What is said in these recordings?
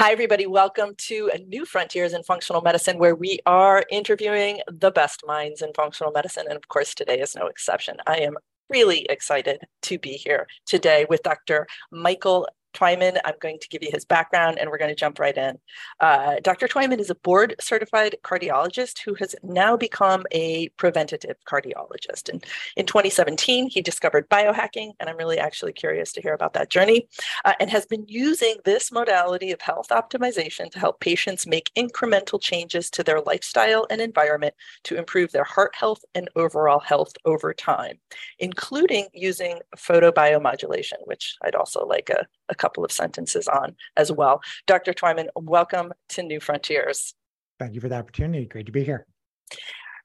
Hi, everybody. Welcome to New Frontiers in Functional Medicine, where we are interviewing the best minds in functional medicine. And of course, today is no exception. I am really excited to be here today with Dr. Michael Twyman. I'm going to give you his background and we're going to jump right in. Dr. Twyman is a board certified cardiologist who has now become a preventative cardiologist. And in 2017, he discovered biohacking, and I'm really actually curious to hear about that journey, and has been using this modality of health optimization to help patients make incremental changes to their lifestyle and environment to improve their heart health and overall health over time, including using photobiomodulation, which I'd also like a couple of sentences on as well. Dr. Twyman, welcome to New Frontiers. Thank you for the opportunity. Great to be here.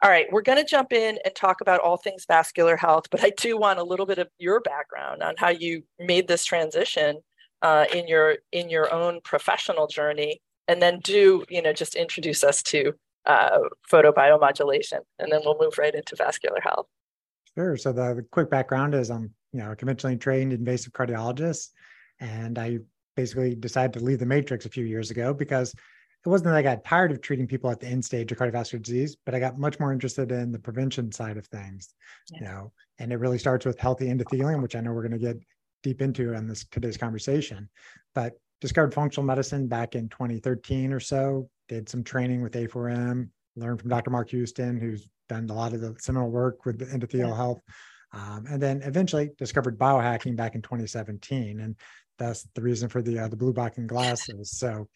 All right, we're going to jump in and talk about all things vascular health, but I do want a little bit of your background on how you made this transition in your own professional journey, and then just introduce us to photobiomodulation, and then we'll move right into vascular health. Sure. So the quick background is I'm a conventionally trained invasive cardiologist. And I basically decided to leave the matrix a few years ago because it wasn't that I got tired of treating people at the end stage of cardiovascular disease, but I got much more interested in the prevention side of things, and it really starts with healthy endothelium, which I know we're going to get deep into in today's conversation, but discovered functional medicine back in 2013 or so, did some training with A4M, learned from Dr. Mark Houston, who's done a lot of the seminal work with the endothelial health, and then eventually discovered biohacking back in 2017. And that's the reason for the blue blocking glasses. So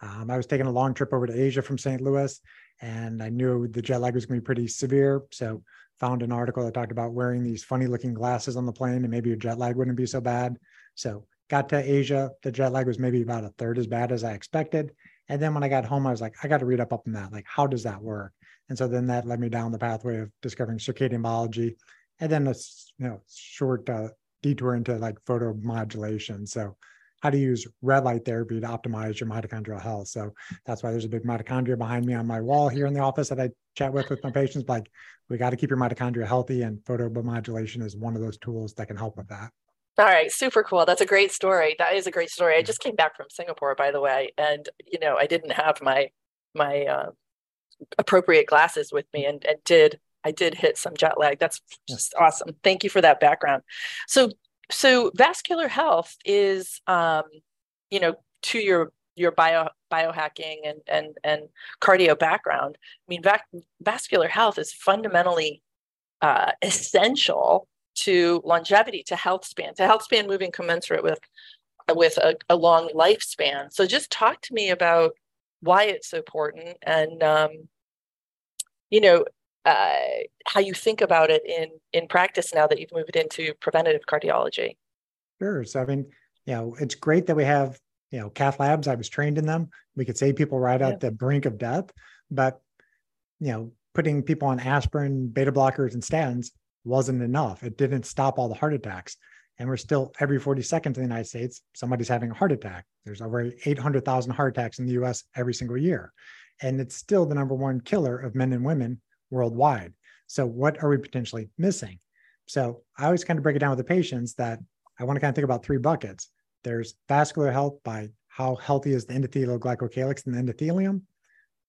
I was taking a long trip over to Asia from St. Louis, and I knew the jet lag was going to be pretty severe. So found an article that talked about wearing these funny looking glasses on the plane and maybe your jet lag wouldn't be so bad. So got to Asia, the jet lag was maybe about a third as bad as I expected. And then when I got home, I was like, I got to read up on that. Like, how does that work? And so then that led me down the pathway of discovering circadian biology, and then a short detour into like photomodulation. So how to use red light therapy to optimize your mitochondrial health. So that's why there's a big mitochondria behind me on my wall here in the office that I chat with my patients, like, we got to keep your mitochondria healthy, and photomodulation is one of those tools that can help with that. All right. Super cool. That's a great story. That is a great story. I just came back from Singapore, by the way, and, I didn't have my appropriate glasses with me, and I did hit some jet lag. That's just awesome. Thank you for that background. So vascular health is, to your biohacking and cardio background. I mean, vascular health is fundamentally essential to longevity, to health span moving commensurate with a long lifespan. So just talk to me about why it's so important, and how you think about it in practice now that you've moved into preventative cardiology. Sure. So, it's great that we have, cath labs. I was trained in them. We could save people right at the brink of death, but, putting people on aspirin, beta blockers, and statins wasn't enough. It didn't stop all the heart attacks. And we're still, every 40 seconds in the United States, somebody's having a heart attack. There's over 800,000 heart attacks in the US every single year. And it's still the number one killer of men and women worldwide. So what are we potentially missing? So I always kind of break it down with the patients that I want to kind of think about three buckets. There's vascular health by how healthy is the endothelial glycocalyx and the endothelium,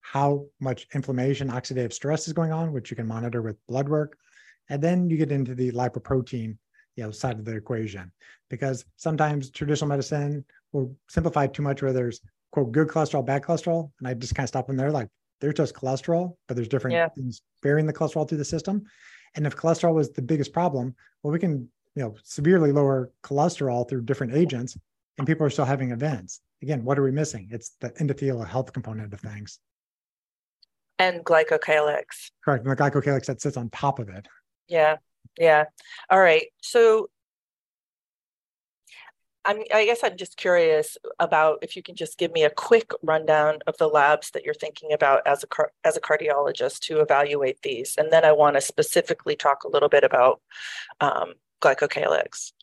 how much inflammation, oxidative stress is going on, which you can monitor with blood work. And then you get into the lipoprotein side of the equation, because sometimes traditional medicine will simplify too much where there's quote, good cholesterol, bad cholesterol. And I just kind of stop them there like, there's just cholesterol, but there's different things varying the cholesterol through the system. And if cholesterol was the biggest problem, well, we can, severely lower cholesterol through different agents, and people are still having events. Again, what are we missing? It's the endothelial health component of things. And glycocalyx. Correct. And the glycocalyx that sits on top of it. Yeah. Yeah. All right. So I guess I'm just curious about if you can just give me a quick rundown of the labs that you're thinking about as a cardiologist to evaluate these. And then I want to specifically talk a little bit about glycocalyx.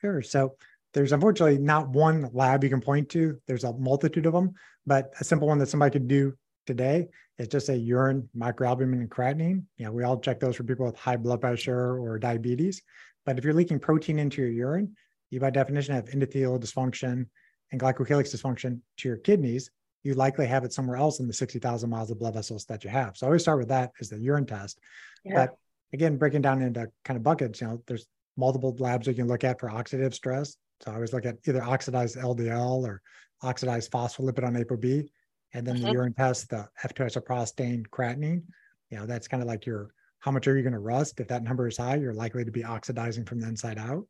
Sure. So there's unfortunately not one lab you can point to. There's a multitude of them, but a simple one that somebody could do today is just a urine microalbumin and creatinine. We all check those for people with high blood pressure or diabetes. But if you're leaking protein into your urine, you by definition have endothelial dysfunction, and glycocalyx dysfunction to your kidneys, you likely have it somewhere else in the 60,000 miles of blood vessels that you have. So I always start with that as the urine test. Yeah. But again, breaking down into kind of buckets, you know, there's multiple labs you can look at for oxidative stress. So I always look at either oxidized LDL or oxidized phospholipid on ApoB, and then the urine test, the F2-isopropyl creatinine. You know, that's kind of like your, how much are you going to rust? If that number is high, you're likely to be oxidizing from the inside out.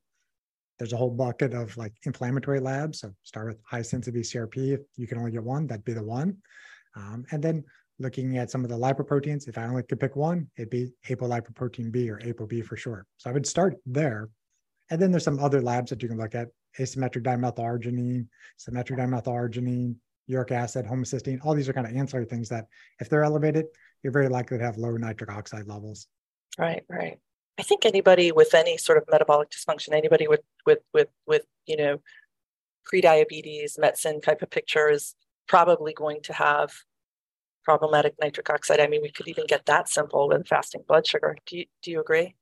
There's a whole bucket of like inflammatory labs. So start with high sensitivity CRP. If you can only get one, that'd be the one. And then looking at some of the lipoproteins, if I only could pick one, it'd be apolipoprotein B or ApoB for short. So I would start there. And then there's some other labs that you can look at, asymmetric dimethylarginine, symmetric dimethylarginine, uric acid, homocysteine. All these are kind of ancillary things that if they're elevated, you're very likely to have low nitric oxide levels. Right, right. I think anybody with any sort of metabolic dysfunction, anybody with you know, prediabetes, METSIN type of picture is probably going to have problematic nitric oxide. I mean, we could even get that simple with fasting blood sugar. Do you agree?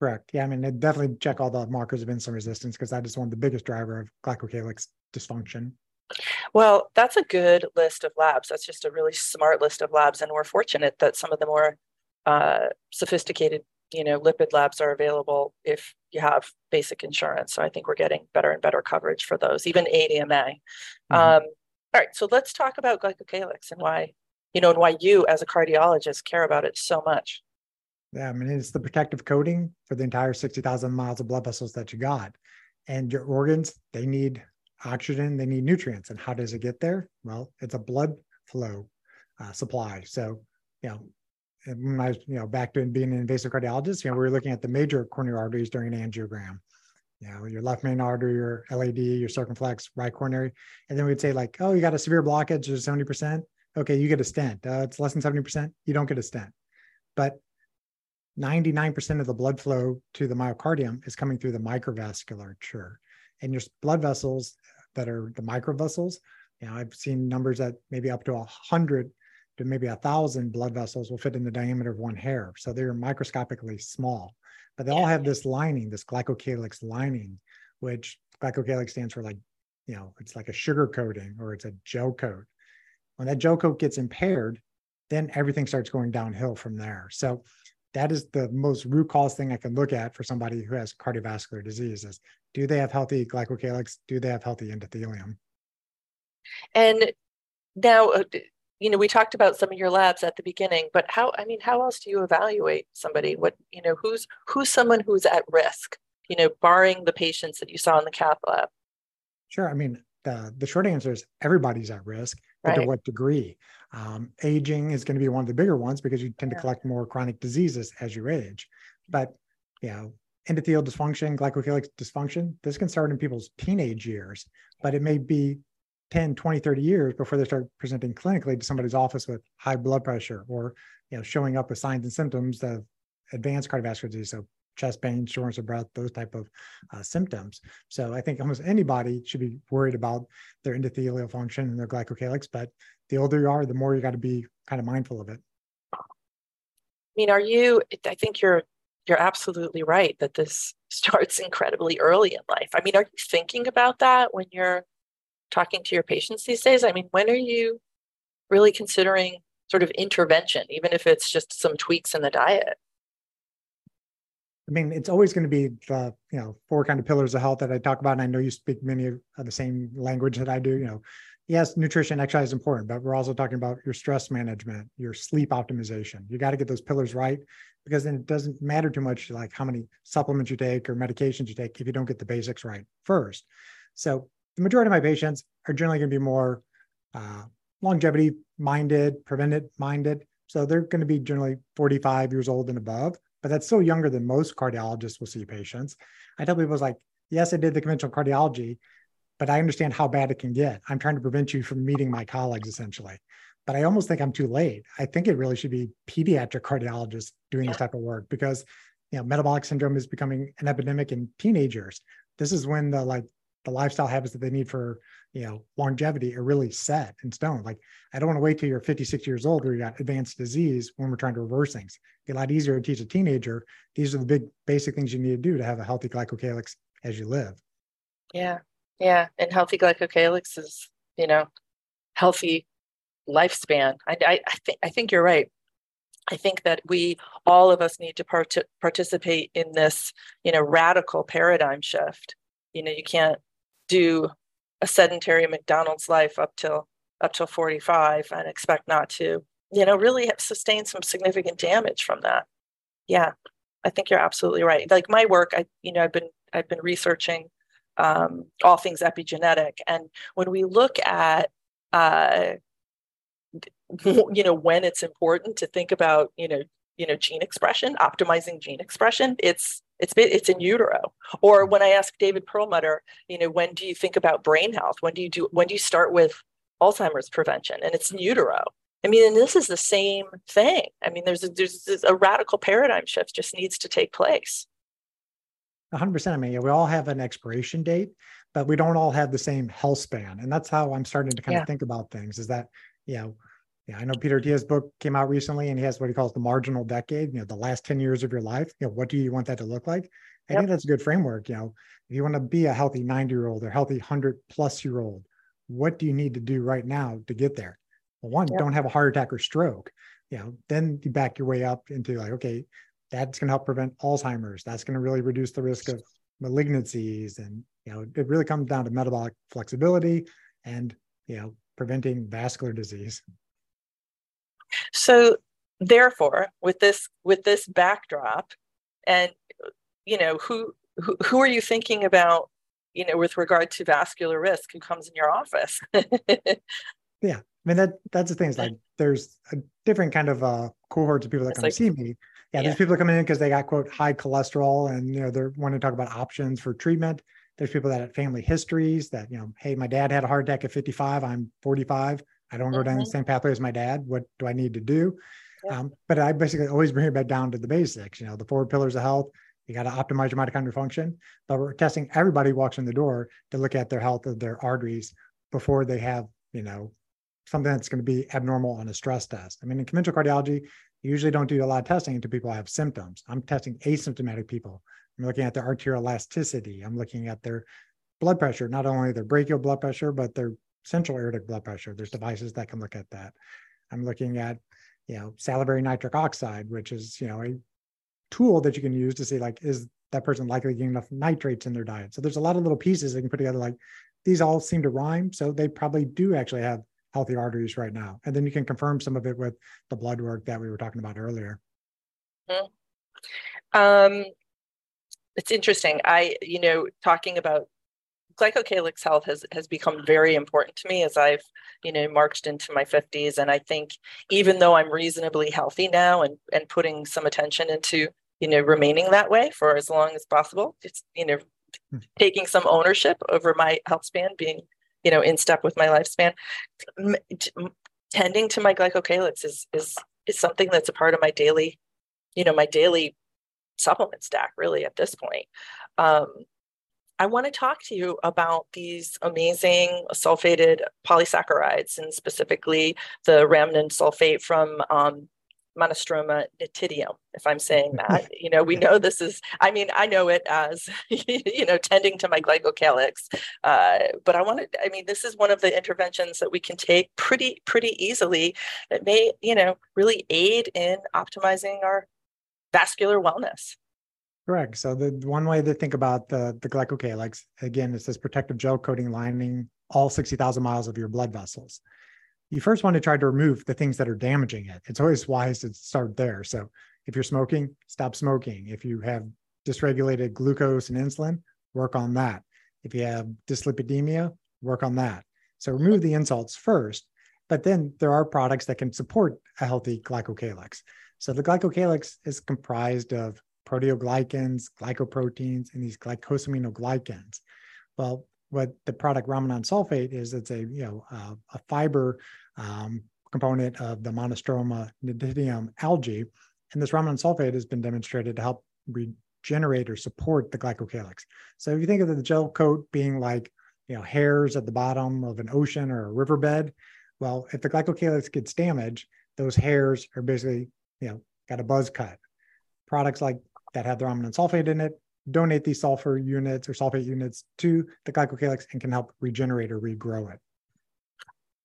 Correct. Yeah, I mean, I'd definitely check all the markers of insulin resistance because that is one of the biggest driver of glycocalyx dysfunction. Well, that's a good list of labs. That's just a really smart list of labs. And we're fortunate that some of the more sophisticated, you know, lipid labs are available if you have basic insurance. So I think we're getting better and better coverage for those, even ADMA. Mm-hmm. All right. So let's talk about glycocalyx and why, you know, and why you as a cardiologist care about it so much. Yeah, I mean, it's the protective coating for the entire 60,000 miles of blood vessels that you got. And your organs, they need oxygen, they need nutrients. And how does it get there? Well, it's a blood flow supply. So, you know, when I was, you know, back to being an invasive cardiologist, you know, we were looking at the major coronary arteries during an angiogram, you know, your left main artery, your LAD, your circumflex, right coronary. And then we'd say like, oh, you got a severe blockage of 70%. Okay, you get a stent. It's less than 70%. You don't get a stent. But 99% of the blood flow to the myocardium is coming through the microvasculature. And your blood vessels that are the microvessels, you know, I've seen numbers that maybe up to 100 to maybe 1,000 blood vessels will fit in the diameter of one hair. So they're microscopically small, but they all have this lining, this glycocalyx lining, which glycocalyx stands for like, you know, it's like a sugar coating or it's a gel coat. When that gel coat gets impaired, then everything starts going downhill from there. So that is the most root cause thing I can look at for somebody who has cardiovascular disease is, do they have healthy glycocalyx? Do they have healthy endothelium? And now, you know, we talked about some of your labs at the beginning, but how, I mean, how else do you evaluate somebody? What, you know, who's someone who's at risk, you know, barring the patients that you saw in the cath lab? Sure. I mean, the short answer is everybody's at risk, but right. To what degree? Aging is going to be one of the bigger ones because you tend to collect more chronic diseases as you age. But, you know, endothelial dysfunction, glycocalyx dysfunction, this can start in people's teenage years, but it may be 10, 20, 30 years before they start presenting clinically to somebody's office with high blood pressure or, you know, showing up with signs and symptoms of advanced cardiovascular disease. So chest pain, shortness of breath, those type of symptoms. So I think almost anybody should be worried about their endothelial function and their glycocalyx, but the older you are, the more you got to be kind of mindful of it. I mean, I think you're absolutely right that this starts incredibly early in life. I mean, are you thinking about that when you're talking to your patients these days? I mean, when are you really considering sort of intervention, even if it's just some tweaks in the diet? I mean, it's always going to be the, you know, four kind of pillars of health that I talk about. And I know you speak many of the same language that I do, you know. Yes, nutrition, exercise is important, but we're also talking about your stress management, your sleep optimization. You got to get those pillars right because then it doesn't matter too much like how many supplements you take or medications you take if you don't get the basics right first. So the majority of my patients are generally going to be more longevity minded, preventive minded. So they're going to be generally 45 years old and above, but that's still younger than most cardiologists will see patients. I tell people it's like, yes, I did the conventional cardiology, but I understand how bad it can get. I'm trying to prevent you from meeting my colleagues, essentially. But I almost think I'm too late. I think it really should be pediatric cardiologists doing this type of work because, you know, metabolic syndrome is becoming an epidemic in teenagers. This is when the like the lifestyle habits that they need for, you know, longevity are really set in stone. Like, I don't want to wait till you're 56 years old where you got advanced disease when we're trying to reverse things. It'd be a lot easier to teach a teenager. These are the big basic things you need to do to have a healthy glycocalyx as you live. Yeah. Yeah, and healthy glycocalyx is, you know, healthy lifespan. I think you're right. I think that we, all of us, need to participate in this, you know, radical paradigm shift. You know, you can't do a sedentary McDonald's life up till 45 and expect not to, you know, really have sustained some significant damage from that. Yeah, I think you're absolutely right. Like my work, I've been researching all things epigenetic, and when we look at you know, when it's important to think about, you know, gene expression, optimizing gene expression, it's in utero. Or when I ask David Perlmutter, you know, when do you think about brain health? When do you start with Alzheimer's prevention? And it's in utero. I mean, and this is the same thing. I mean, there's a radical paradigm shift just needs to take place. 100%. I mean, we all have an expiration date, but we don't all have the same health span. And that's how I'm starting to kind of think about things, is that, you know, yeah, I know Peter Attia's book came out recently, and he has what he calls the marginal decade, you know, the last 10 years of your life. You know, what do you want that to look like? I think that's a good framework. You know, if you want to be a healthy 90-year-old or healthy 100-plus-year-old, what do you need to do right now to get there? Well, one, don't have a heart attack or stroke. You know, then you back your way up into like, okay, that's going to help prevent Alzheimer's. That's going to really reduce the risk of malignancies. And, you know, it really comes down to metabolic flexibility and, you know, preventing vascular disease. So therefore, with this backdrop, and, you know, who are you thinking about, you know, with regard to vascular risk, who comes in your office? Yeah. I mean, that's the thing. It's like, there's a different kind of cohorts of people that come to see me. Yeah, there's people that come in because they got, quote, high cholesterol, and, you know, they want to talk about options for treatment. There's people that have family histories that, you know, hey, my dad had a heart attack at 55. I'm 45. I don't go down the same pathway as my dad. What do I need to do? Yeah. But I basically always bring it back down to the basics, you know, the 4 pillars of health. You got to optimize your mitochondrial function, but we're testing everybody who walks in the door to look at their health of their arteries before they have, you know, something that's going to be abnormal on a stress test. I mean, in conventional cardiology, you usually don't do a lot of testing until people have symptoms. I'm testing asymptomatic people. I'm looking at their arterial elasticity. I'm looking at their blood pressure, not only their brachial blood pressure, but their central aortic blood pressure. There's devices that can look at that. I'm looking at, you know, salivary nitric oxide, which is, you know, a tool that you can use to see, like, is that person likely getting enough nitrates in their diet? So there's a lot of little pieces that you can put together, like, these all seem to rhyme. So they probably do actually have healthy arteries right now. And then you can confirm some of it with the blood work that we were talking about earlier. It's interesting. You know, talking about glycocalyx health has become very important to me as I've, you know, marched into my 50s. And I think even though I'm reasonably healthy now and putting some attention into, you know, remaining that way for as long as possible, it's, you know, taking some ownership over my health span, being, you know, in step with my lifespan, tending to my glycocalyx is something that's a part of my daily, you know, my daily supplement stack really at this point. I want to talk to you about these amazing sulfated polysaccharides, and specifically the rhamnan sulfate from Monostroma nitidium, if I'm saying that. You know, we know this is, I mean, I know it as, you know, tending to my glycocalyx, but this is one of the interventions that we can take pretty easily that may, you know, really aid in optimizing our vascular wellness. Correct. So the one way to think about the glycocalyx, again, is this protective gel coating lining all 60,000 miles of your blood vessels. You first want to try to remove the things that are damaging it. It's always wise to start there. So if you're smoking, stop smoking. If you have dysregulated glucose and insulin, work on that. If you have dyslipidemia, work on that. So remove the insults first, but then there are products that can support a healthy glycocalyx. So the glycocalyx is comprised of proteoglycans, glycoproteins, and these glycosaminoglycans. Well, what the product rhamnan sulfate is, it's a, you know, a fiber component of the Monostroma nitidium algae, and this rhamnan sulfate has been demonstrated to help regenerate or support the glycocalyx. So if you think of the gel coat being like, you know, hairs at the bottom of an ocean or a riverbed, well, if the glycocalyx gets damaged, those hairs are basically, you know, got a buzz cut. Products like that have the rhamnan sulfate in it donate these sulfur units or sulfate units to the glycocalyx and can help regenerate or regrow it.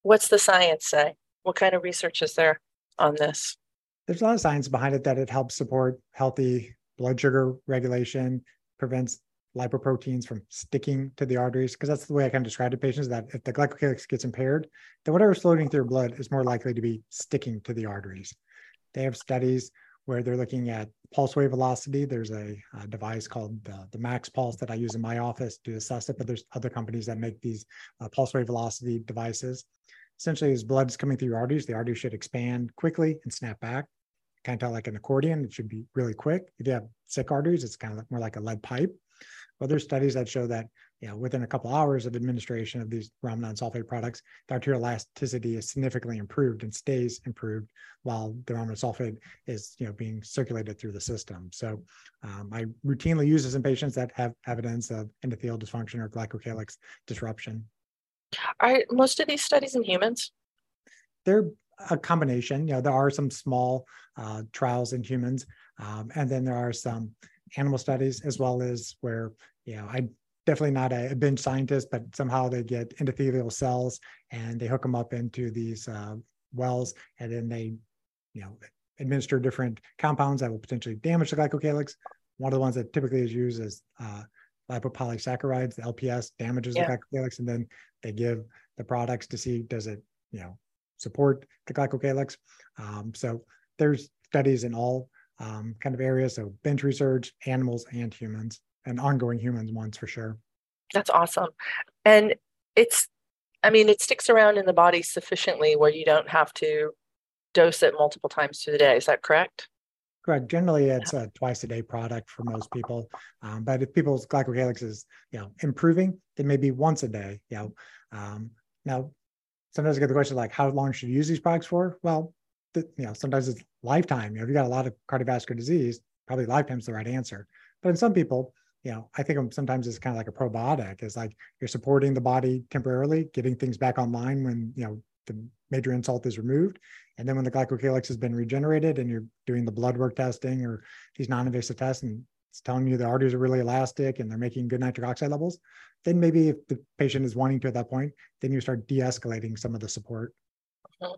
What's the science say? What kind of research is there on this? There's a lot of science behind it that it helps support healthy blood sugar regulation, prevents lipoproteins from sticking to the arteries, because that's the way I kind of describe to patients that if the glycocalyx gets impaired, then whatever's floating through your blood is more likely to be sticking to the arteries. They have studies where they're looking at pulse wave velocity. There's a device called the Max Pulse that I use in my office to assess it, but there's other companies that make these pulse wave velocity devices. Essentially, as blood is coming through your arteries, the arteries should expand quickly and snap back. Kind of like an accordion, it should be really quick. If you have sick arteries, it's kind of more like a lead pipe. Well, there's studies that show that, you know, within a couple hours of administration of these rhamnan sulfate products, the arterial elasticity is significantly improved and stays improved while the rhamnan sulfate is, you know, being circulated through the system. So I routinely use this in patients that have evidence of endothelial dysfunction or glycocalyx disruption. Are most of these studies in humans? They're a combination. You know, there are some small trials in humans, and then there are some animal studies as well, as where, you know, I'm definitely not a bench scientist, but somehow they get endothelial cells and they hook them up into these wells, and then they, you know, administer different compounds that will potentially damage the glycocalyx. One of the ones that typically is used is lipopolysaccharides, the LPS, damages the glycocalyx, and then they give the products to see, does it, you know, support the glycocalyx. So there's studies in all kind of areas, so bench research, animals and humans, and ongoing human ones for sure. That's awesome. And it's, I mean, it sticks around in the body sufficiently where you don't have to dose it multiple times through the day. Is that correct? Correct. Generally, it's a twice-a-day product for most people. But if people's glycocalyx is, you know, improving, then maybe once a day. You know, now sometimes I get the question like, how long should you use these products for? Well, you know, sometimes it's lifetime. You know, if you got a lot of cardiovascular disease, probably lifetime's the right answer. But in some people, you know, I think sometimes it's kind of like a probiotic. It's like you're supporting the body temporarily, getting things back online when, you know, the major insult is removed. And then when the glycocalyx has been regenerated and you're doing the blood work testing or these non-invasive tests, and it's telling you the arteries are really elastic and they're making good nitric oxide levels, then maybe if the patient is wanting to at that point, then you start de-escalating some of the support. Mm-hmm.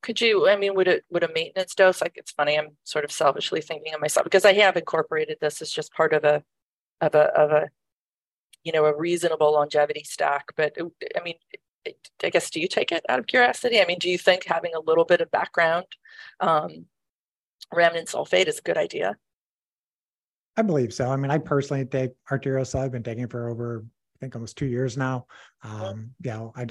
Could you, I mean, would a maintenance dose, like, it's funny, I'm sort of selfishly thinking of myself because I have incorporated this as just part of a you know, a reasonable longevity stack. But I mean, I guess, do you take it out of curiosity? I mean, do you think having a little bit of background rhamnan sulfate is a good idea? I believe so. I mean, I personally take Arterosil. I've been taking it for over, I think, almost 2 years now. You know, I'm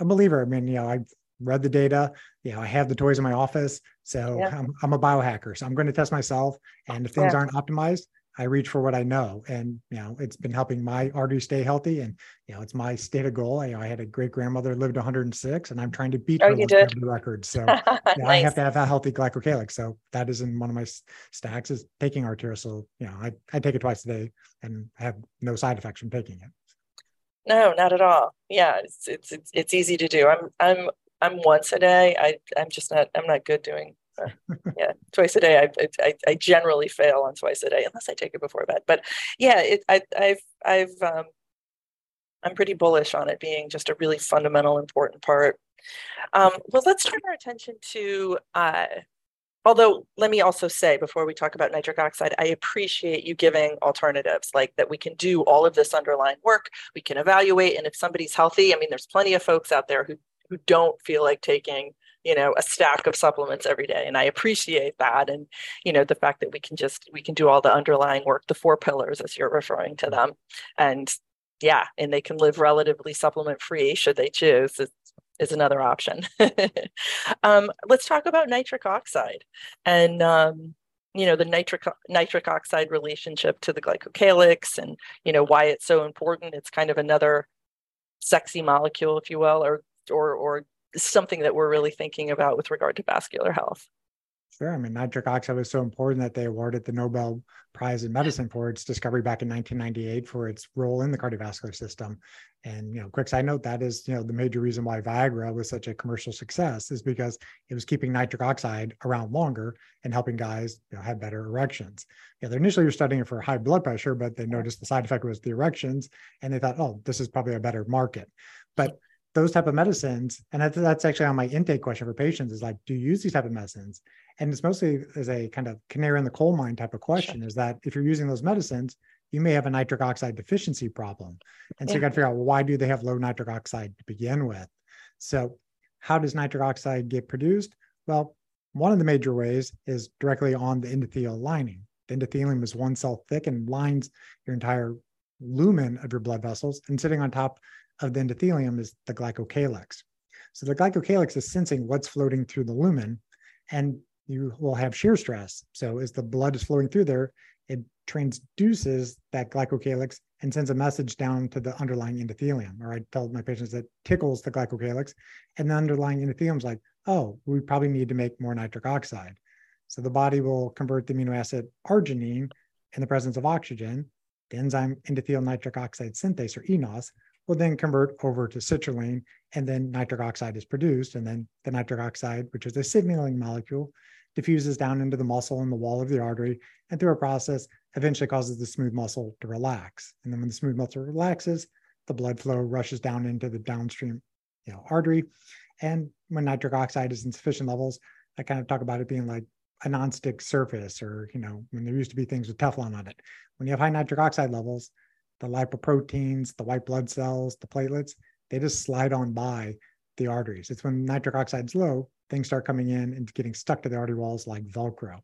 a believer. I mean, you know, I've read the data, you know, I have the toys in my office. So I'm a biohacker. So I'm going to test myself. And if things aren't optimized, I reach for what I know. And, you know, it's been helping my arteries stay healthy. And, you know, it's my stated goal. I, you know, I had a great grandmother lived 106, and I'm trying to beat her record. So nice. I have to have a healthy glycocalyx. So that is in one of my stacks, is taking Arterosil. You know, I take it twice a day and have no side effects from taking it. No, not at all. Yeah. It's easy to do. I'm once a day. I'm not good doing twice a day. I generally fail on twice a day unless I take it before bed. But yeah, I'm pretty bullish on it being just a really fundamental, important part. Well, let's turn our attention to, although let me also say before we talk about nitric oxide, I appreciate you giving alternatives, like that we can do all of this underlying work, we can evaluate, and if somebody's healthy, I mean, there's plenty of folks out there who don't feel like taking, you know, a stack of supplements every day. And I appreciate that. And, you know, the fact that we can do all the underlying work, the four pillars as you're referring to them. And yeah, and they can live relatively supplement free should they choose, is another option. Let's talk about nitric oxide and, you know, the nitric oxide relationship to the glycocalyx and, you know, why it's so important. It's kind of another sexy molecule, if you will, or something that we're really thinking about with regard to vascular health. Sure. I mean, nitric oxide was so important that they awarded the Nobel Prize in Medicine for its discovery back in 1998 for its role in the cardiovascular system. And, you know, quick side note, that is, you know, the major reason why Viagra was such a commercial success is because it was keeping nitric oxide around longer and helping guys, you know, have better erections. Yeah, they initially were studying it for high blood pressure, but they noticed the side effect was the erections, and they thought, oh, this is probably a better market. But those type of medicines, and that's actually on my intake question for patients, is like, do you use these type of medicines? And it's mostly as a kind of canary in the coal mine type of question, is that if you're using those medicines, you may have a nitric oxide deficiency problem. And so you got to figure out, well, why do they have low nitric oxide to begin with? So how does nitric oxide get produced? Well, one of the major ways is directly on the endothelial lining. The endothelium is one cell thick and lines your entire lumen of your blood vessels, and sitting on top of the endothelium is the glycocalyx. So the glycocalyx is sensing what's floating through the lumen, and you will have shear stress. So as the blood is flowing through there, it transduces that glycocalyx and sends a message down to the underlying endothelium. Or I tell my patients that tickles the glycocalyx, and the underlying endothelium is like, oh, we probably need to make more nitric oxide. So the body will convert the amino acid arginine in the presence of oxygen. The enzyme endothelial nitric oxide synthase, or eNOS, will then convert over to citrulline, and then nitric oxide is produced. And then the nitric oxide, which is a signaling molecule, diffuses down into the muscle and the wall of the artery, and through a process eventually causes the smooth muscle to relax. And then when the smooth muscle relaxes, the blood flow rushes down into the downstream, you know, artery. And when nitric oxide is in sufficient levels, I kind of talk about it being like a nonstick surface, or, you know, when there used to be things with Teflon on it. When you have high nitric oxide levels, the lipoproteins, the white blood cells, the platelets, they just slide on by the arteries. It's when nitric oxide's low, things start coming in and getting stuck to the artery walls like Velcro. Wow.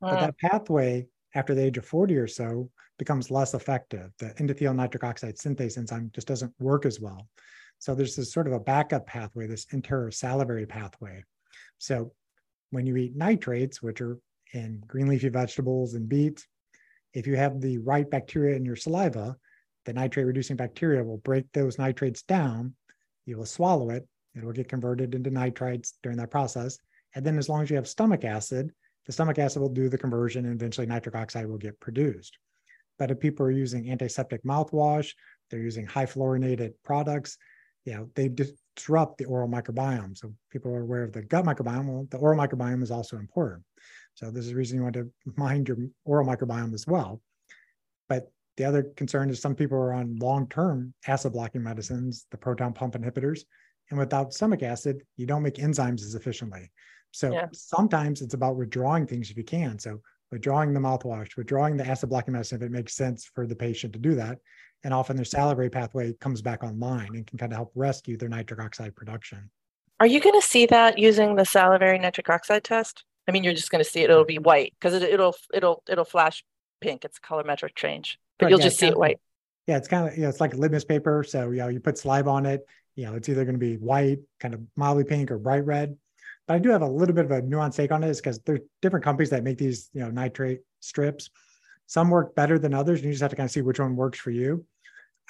But that pathway, after the age of 40 or so, becomes less effective. The endothelial nitric oxide synthase enzyme just doesn't work as well. So there's this sort of a backup pathway, this interosalivary pathway. So when you eat nitrates, which are in green leafy vegetables and beets, if you have the right bacteria in your saliva, the nitrate-reducing bacteria will break those nitrates down. You will swallow it. It will get converted into nitrites during that process. And then as long as you have stomach acid, the stomach acid will do the conversion, and eventually nitric oxide will get produced. But if people are using antiseptic mouthwash, they're using high fluorinated products, you know, they disrupt the oral microbiome. So people are aware of the gut microbiome. Well, the oral microbiome is also important. So this is the reason you want to mind your oral microbiome as well. But the other concern is some people are on long-term acid-blocking medicines, the proton pump inhibitors, and without stomach acid, you don't make enzymes as efficiently. So sometimes it's about withdrawing things if you can. So withdrawing the mouthwash, withdrawing the acid-blocking medicine, if it makes sense for the patient to do that. And often their salivary pathway comes back online and can kind of help rescue their nitric oxide production. Are you going to see that using the salivary nitric oxide test? I mean, you're just going to see it. It'll be white because it'll flash pink. It's a colorimetric change, but you'll just see it white. Yeah, it's kind of, you know, it's like a litmus paper. So, you know, you put saliva on it, you know, it's either going to be white, kind of mildly pink, or bright red. But I do have a little bit of a nuanced take on it, is because there's different companies that make these, you know, nitrate strips. Some work better than others, and you just have to kind of see which one works for you.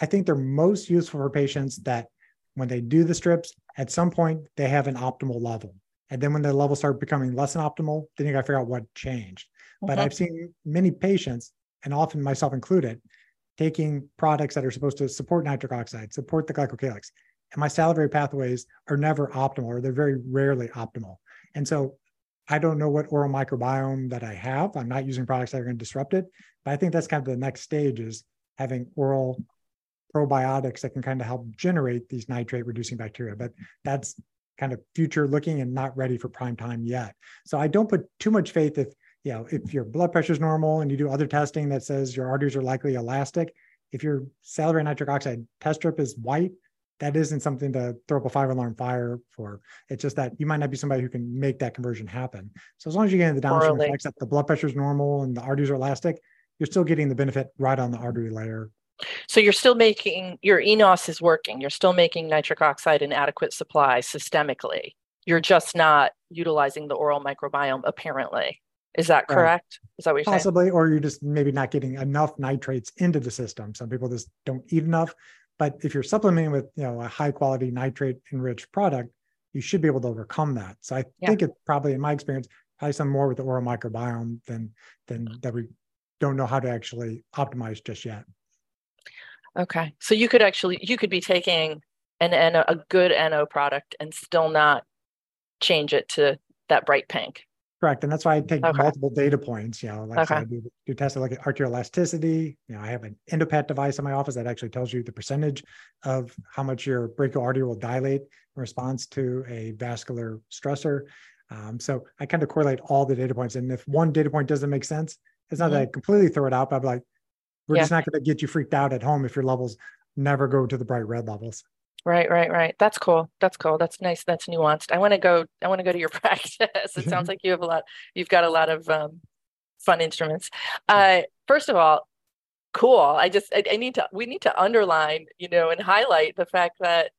I think they're most useful for patients that when they do the strips, at some point they have an optimal level. And then when the levels start becoming less than optimal, then you got to figure out what changed. Okay. But I've seen many patients, and often myself included, taking products that are supposed to support nitric oxide, support the glycocalyx, and my salivary pathways are never optimal, or they're very rarely optimal. And so I don't know what oral microbiome that I have. I'm not using products that are going to disrupt it. But I think that's kind of the next stage, is having oral probiotics that can kind of help generate these nitrate-reducing bacteria. But that's kind of future looking and not ready for prime time yet. So I don't put too much faith if, you know, if your blood pressure is normal and you do other testing that says your arteries are likely elastic. If your salivary nitric oxide test strip is white, that isn't something to throw up a 5-alarm fire for. It's just that you might not be somebody who can make that conversion happen. So as long as you get into the downstream effects that the blood pressure is normal and the arteries are elastic, you're still getting the benefit right on the artery layer. So you're still making, your eNOS is working. You're still making nitric oxide in adequate supply systemically. You're just not utilizing the oral microbiome, apparently. Is that correct? Is that what you're saying? Possibly, or you're just maybe not getting enough nitrates into the system. Some people just don't eat enough. But if you're supplementing with, you know, a high quality nitrate enriched product, you should be able to overcome that. So I think it's probably, in my experience, at least I'm more with the oral microbiome than that we don't know how to actually optimize just yet. Okay. So you could actually, you could be taking a good NO product and still not change it to that bright pink. Correct. And that's why I take multiple data points, you know, like I do tests like arterial elasticity. You know, I have an EndoPAT device in my office that actually tells you the percentage of how much your brachiorteria will dilate in response to a vascular stressor. So I kind of correlate all the data points. And if one data point doesn't make sense, it's not that I completely throw it out, but I'm like, we're just not going to get you freaked out at home if your levels never go to the bright red levels. Right, right, right. That's cool. That's cool. That's nice. That's nuanced. I want to go to your practice. It sounds like you have a lot, you've got a lot of fun instruments. First of all, cool. I need to, we need to underline, you know, and highlight the fact that,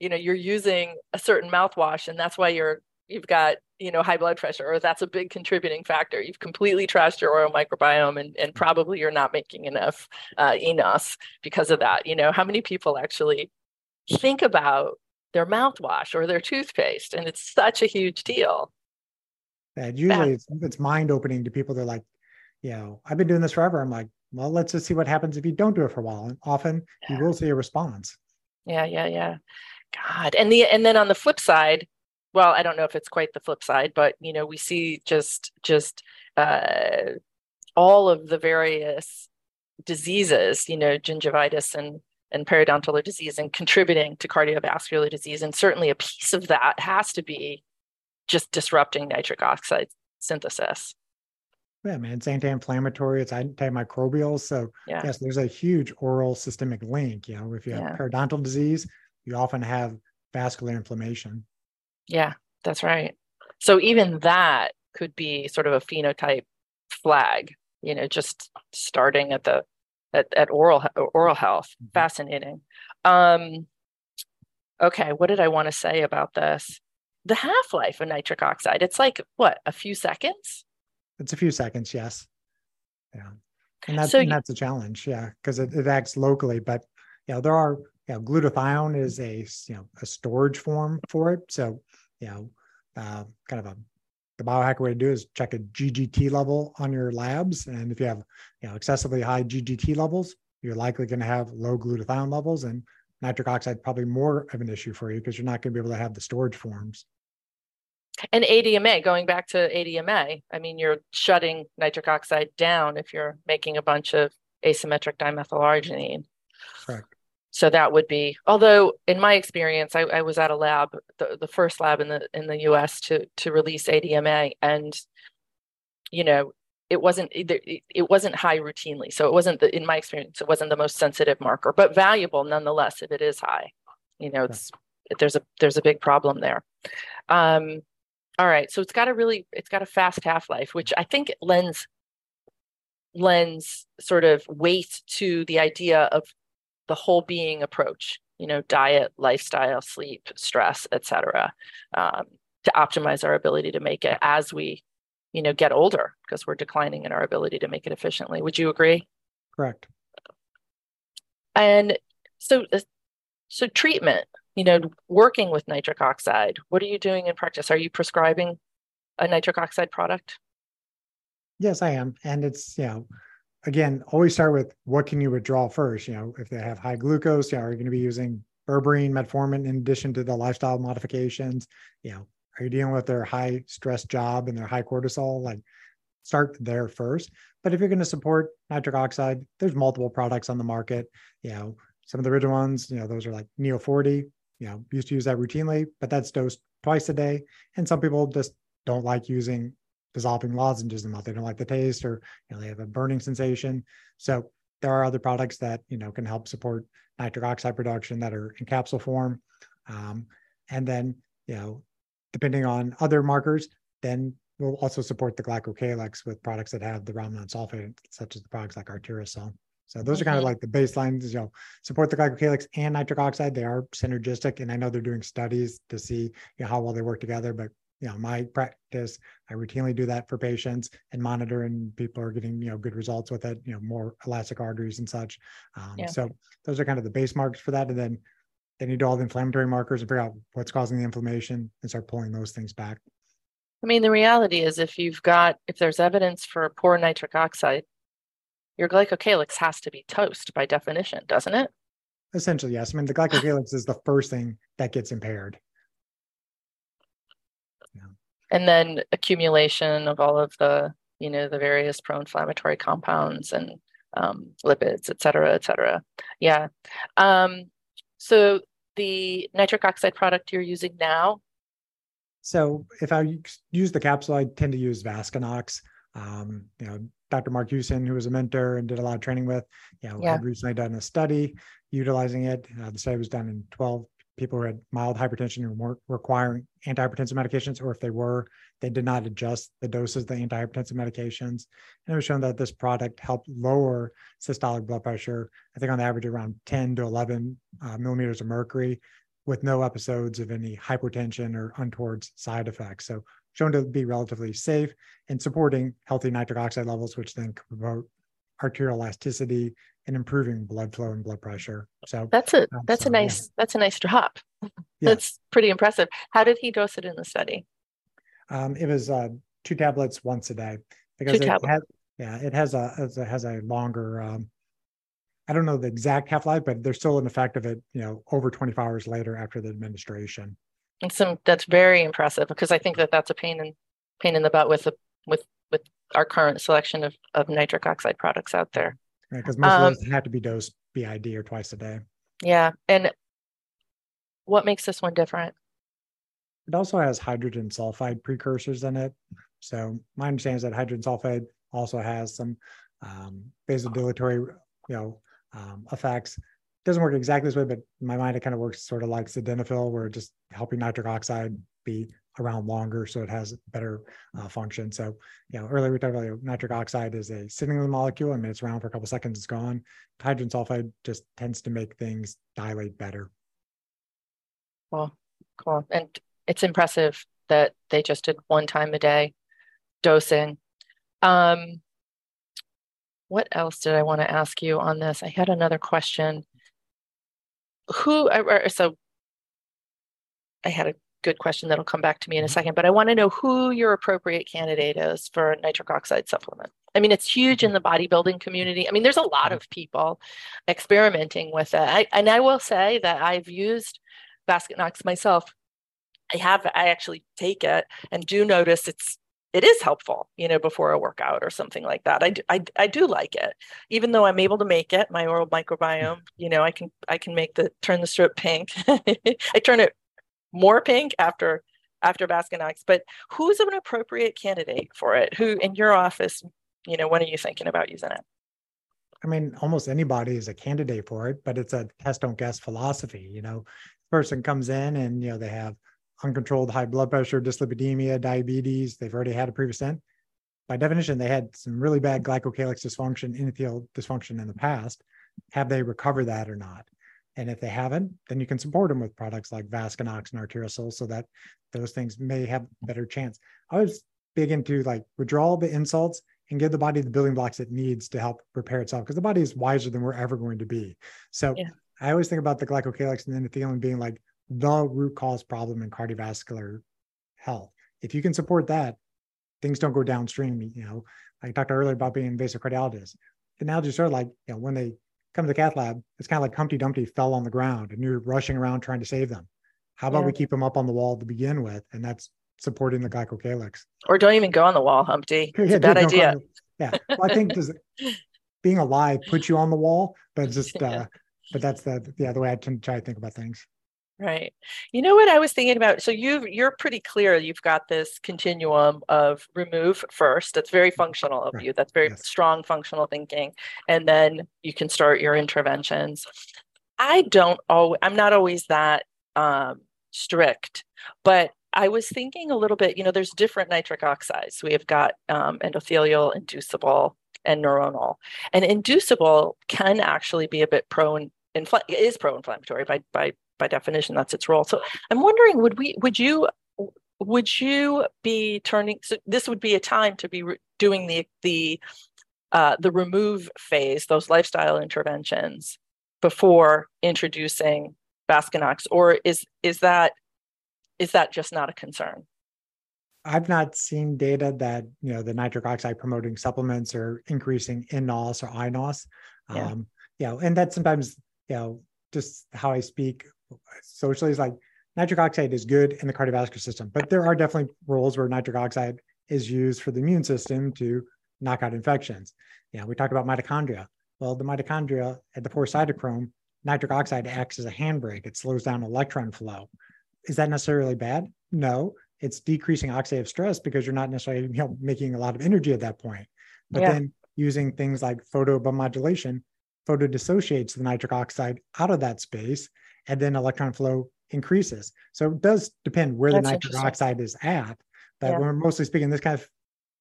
you know, you're using a certain mouthwash and that's why you've got, you know, high blood pressure, or that's a big contributing factor. You've completely trashed your oral microbiome and probably you're not making enough eNOS because of that. You know, how many people actually think about their mouthwash or their toothpaste, and it's such a huge deal. And usually it's mind opening to people. They're like, you know, I've been doing this forever. I'm like, well, let's just see what happens if you don't do it for a while. And often you will see a response. Yeah, yeah, yeah. God. And then on the flip side, well, I don't know if it's quite the flip side, but you know, we see just all of the various diseases, you know, gingivitis and periodontal disease and contributing to cardiovascular disease. And certainly a piece of that has to be just disrupting nitric oxide synthesis. Yeah, man, it's anti-inflammatory, it's antimicrobial. So yes, there's a huge oral systemic link. You know, if you have periodontal disease, you often have vascular inflammation. Yeah, that's right. So even that could be sort of a phenotype flag, you know, just starting at the at oral health. Fascinating. Okay, what did I want to say about this? The half-life of nitric oxide, it's like, what, a few seconds? It's a few seconds, yes. Yeah. And that's, so and that's a challenge, yeah, because it acts locally. But, you know, there are, you know, glutathione is a storage form for it. So, you know, kind of the biohacker way to do it is check a GGT level on your labs. And if you have, you know, excessively high GGT levels, you're likely going to have low glutathione levels, and nitric oxide probably more of an issue for you because you're not going to be able to have the storage forms. And ADMA, going back to ADMA, I mean, you're shutting nitric oxide down if you're making a bunch of asymmetric dimethylarginine. Correct. So that would be, although in my experience, I was at a lab, the first lab in the US to release ADMA, and you know, it wasn't high routinely, so it wasn't in my experience, it wasn't the most sensitive marker, but valuable nonetheless if it is high. You know, there's a big problem there. All right, so it's got a fast half-life, which I think lends sort of weight to the idea of the whole being approach, you know, diet, lifestyle, sleep, stress, etc., to optimize our ability to make it as we, you know, get older, because we're declining in our ability to make it efficiently. Would you agree? Correct. And so treatment, you know, working with nitric oxide, what are you doing in practice? Are you prescribing a nitric oxide product? Yes, I am. And it's, you know, again, always start with what can you withdraw first? You know, if they have high glucose, you know, are you going to be using berberine, metformin in addition to the lifestyle modifications? You know, are you dealing with their high stress job and their high cortisol? Like, start there first. But if you're going to support nitric oxide, there's multiple products on the market. You know, some of the original ones, you know, those are like Neo40, you know, used to use that routinely, but that's dosed twice a day. And some people just don't like using dissolving lozenges in the mouth. They don't like the taste, or you know, they have a burning sensation. So there are other products that, you know, can help support nitric oxide production that are in capsule form. And then, you know, depending on other markers, then we'll also support the glycocalyx with products that have the rhamnan sulfate, such as the products like Arterosil. So those are kind of like the baselines, you know, support the glycocalyx and nitric oxide. They are synergistic. And I know they're doing studies to see, you know, how well they work together, but you know, my practice, I routinely do that for patients and monitor, and people are getting, you know, good results with it, you know, more elastic arteries and such. So those are kind of the base markers for that. And then you do all the inflammatory markers and figure out what's causing the inflammation and start pulling those things back. I mean, the reality is if there's evidence for poor nitric oxide, your glycocalyx has to be toast by definition, doesn't it? Essentially, yes. I mean, the glycocalyx is the first thing that gets impaired. Yeah. And then accumulation of all of the, you know, the various pro-inflammatory compounds and lipids, et cetera, et cetera. Yeah. So the nitric oxide product you're using now? So if I use the capsule, I tend to use Vascanox. You know, Dr. Mark Houston, who was a mentor and did a lot of training with, you know, had recently done a study utilizing it. The study was done in 12 people who had mild hypertension and weren't requiring antihypertensive medications, or if they were, they did not adjust the doses of the antihypertensive medications. And it was shown that this product helped lower systolic blood pressure, I think on average around 10 to 11 millimeters of mercury, with no episodes of any hypotension or untoward side effects. So shown to be relatively safe and supporting healthy nitric oxide levels, which then can promote arterial elasticity and improving blood flow and blood pressure. So that's a nice drop. Yeah. That's pretty impressive. How did he dose it in the study? It was 2 tablets once a day, because it has a longer, I don't know the exact half-life, but there's still an effect of it, you know, over 24 hours later after the administration. And that's very impressive, because I think that that's a pain in the butt with our current selection of nitric oxide products out there. Right, because most of those have to be dosed BID or twice a day. Yeah, and what makes this one different? It also has hydrogen sulfide precursors in it. So my understanding is that hydrogen sulfide also has some vasodilatory, you know, effects. Doesn't work exactly this way, but in my mind, it kind of works sort of like sildenafil, where just helping nitric oxide be around longer, so it has better function. So, you know, earlier we talked about, you know, nitric oxide is a signaling molecule. I mean, it's around for a couple seconds, it's gone. Hydrogen sulfide just tends to make things dilate better. Well, cool. And it's impressive that they just did 1 time a day dosing. What else did I want to ask you on this? I had another question. I had a good question that'll come back to me in a second, but I want to know who your appropriate candidate is for a nitric oxide supplement. I mean, it's huge in the bodybuilding community. I mean, there's a lot of people experimenting with it. I will say that I've used Vascanox myself. I actually take it and do notice it is helpful, you know, before a workout or something like that. I do like it, even though I'm able to make it. My oral microbiome, you know, I can turn the strip pink. I turn it more pink after Vascanox. But who's an appropriate candidate for it? Who in your office, you know, when are you thinking about using it? I mean, almost anybody is a candidate for it, but it's a test don't guess philosophy. You know, person comes in and, you know, they have uncontrolled high blood pressure, dyslipidemia, diabetes, they've already had a previous event. By definition, they had some really bad glycocalyx dysfunction, endothelial dysfunction in the past. Have they recovered that or not? And if they haven't, then you can support them with products like Vascanox and Arterosil, so that those things may have a better chance. I was big into like withdraw the insults and give the body the building blocks it needs to help repair itself, because the body is wiser than we're ever going to be. So yeah. I always think about the glycocalyx and endothelin being like the root cause problem in cardiovascular health. If you can support that, things don't go downstream. You know, I talked earlier about being an invasive cardiologist. The analogy is sort of like, you know, when they come to the cath lab, it's kind of like Humpty Dumpty fell on the ground and you're rushing around trying to save them. How about we keep them up on the wall to begin with? And that's supporting the glycocalyx. Or don't even go on the wall, Humpty. It's a bad idea. Well, I think being alive puts you on the wall, but it's just, but that's the way I tend to try to think about things. Right. You know what I was thinking about? So you're pretty clear. You've got this continuum of remove first. That's very functional of you. That's very strong functional thinking. And then you can start your interventions. I'm not always that strict, but I was thinking a little bit, you know, there's different nitric oxides. We have got endothelial, inducible, and neuronal. And inducible can actually be a bit pro-inflammatory by definition. That's its role. So I'm wondering, would you be turning, so this would be a time to be doing the remove phase, those lifestyle interventions, before introducing Vascanox, or is that just not a concern? I've not seen data that, you know, the nitric oxide promoting supplements are increasing eNOS or iNOS. Yeah. You know, and that sometimes, you know, just how I speak socially is like nitric oxide is good in the cardiovascular system, but there are definitely roles where nitric oxide is used for the immune system to knock out infections. You know, we talked about mitochondria. Well, the mitochondria at the fourth cytochrome, nitric oxide acts as a handbrake. It slows down electron flow. Is that necessarily bad? No, it's decreasing oxidative stress because you're not necessarily, you know, making a lot of energy at that point. But then using things like photobiomodulation, photo dissociates the nitric oxide out of that space, and then electron flow increases. So it does depend where the nitric oxide is at. But when we're mostly speaking this kind of,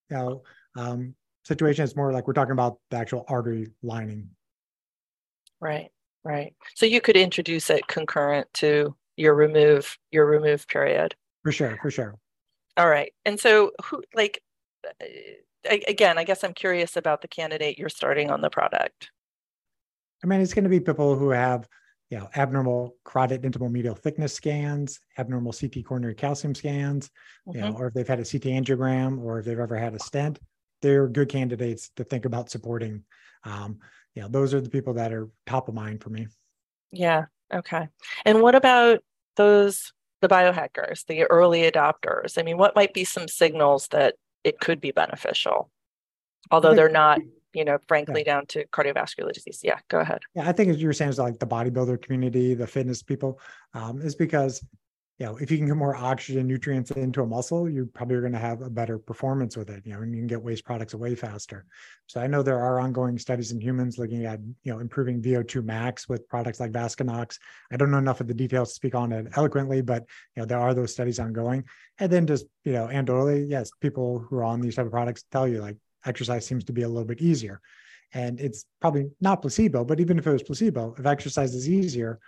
you know, situation, it's more like we're talking about the actual artery lining. Right, right. So you could introduce it concurrent to your remove period. For sure, for sure. All right. And so who, like, again, I guess I'm curious about the candidate you're starting on the product. I mean, it's going to be people who have, you know, abnormal carotid intimal-medial thickness scans, abnormal CT coronary calcium scans, you know, or if they've had a CT angiogram, or if they've ever had a stent, they're good candidates to think about supporting. You know, those are the people that are top of mind for me. Yeah. Okay. And what about those, the biohackers, the early adopters? I mean, what might be some signals that it could be beneficial, although they're not, you know, frankly, down to cardiovascular disease? Yeah, go ahead. Yeah, I think as you were saying, it's like the bodybuilder community, the fitness people, is because, you know, if you can get more oxygen nutrients into a muscle, you probably are going to have a better performance with it, you know, and you can get waste products away faster. So I know there are ongoing studies in humans looking at, you know, improving VO2 max with products like Vascanox. I don't know enough of the details to speak on it eloquently, but, you know, there are those studies ongoing. And then just, you know, anecdotally, yes, people who are on these type of products tell you like exercise seems to be a little bit easier. And it's probably not placebo, but even if it was placebo, if exercise is easier,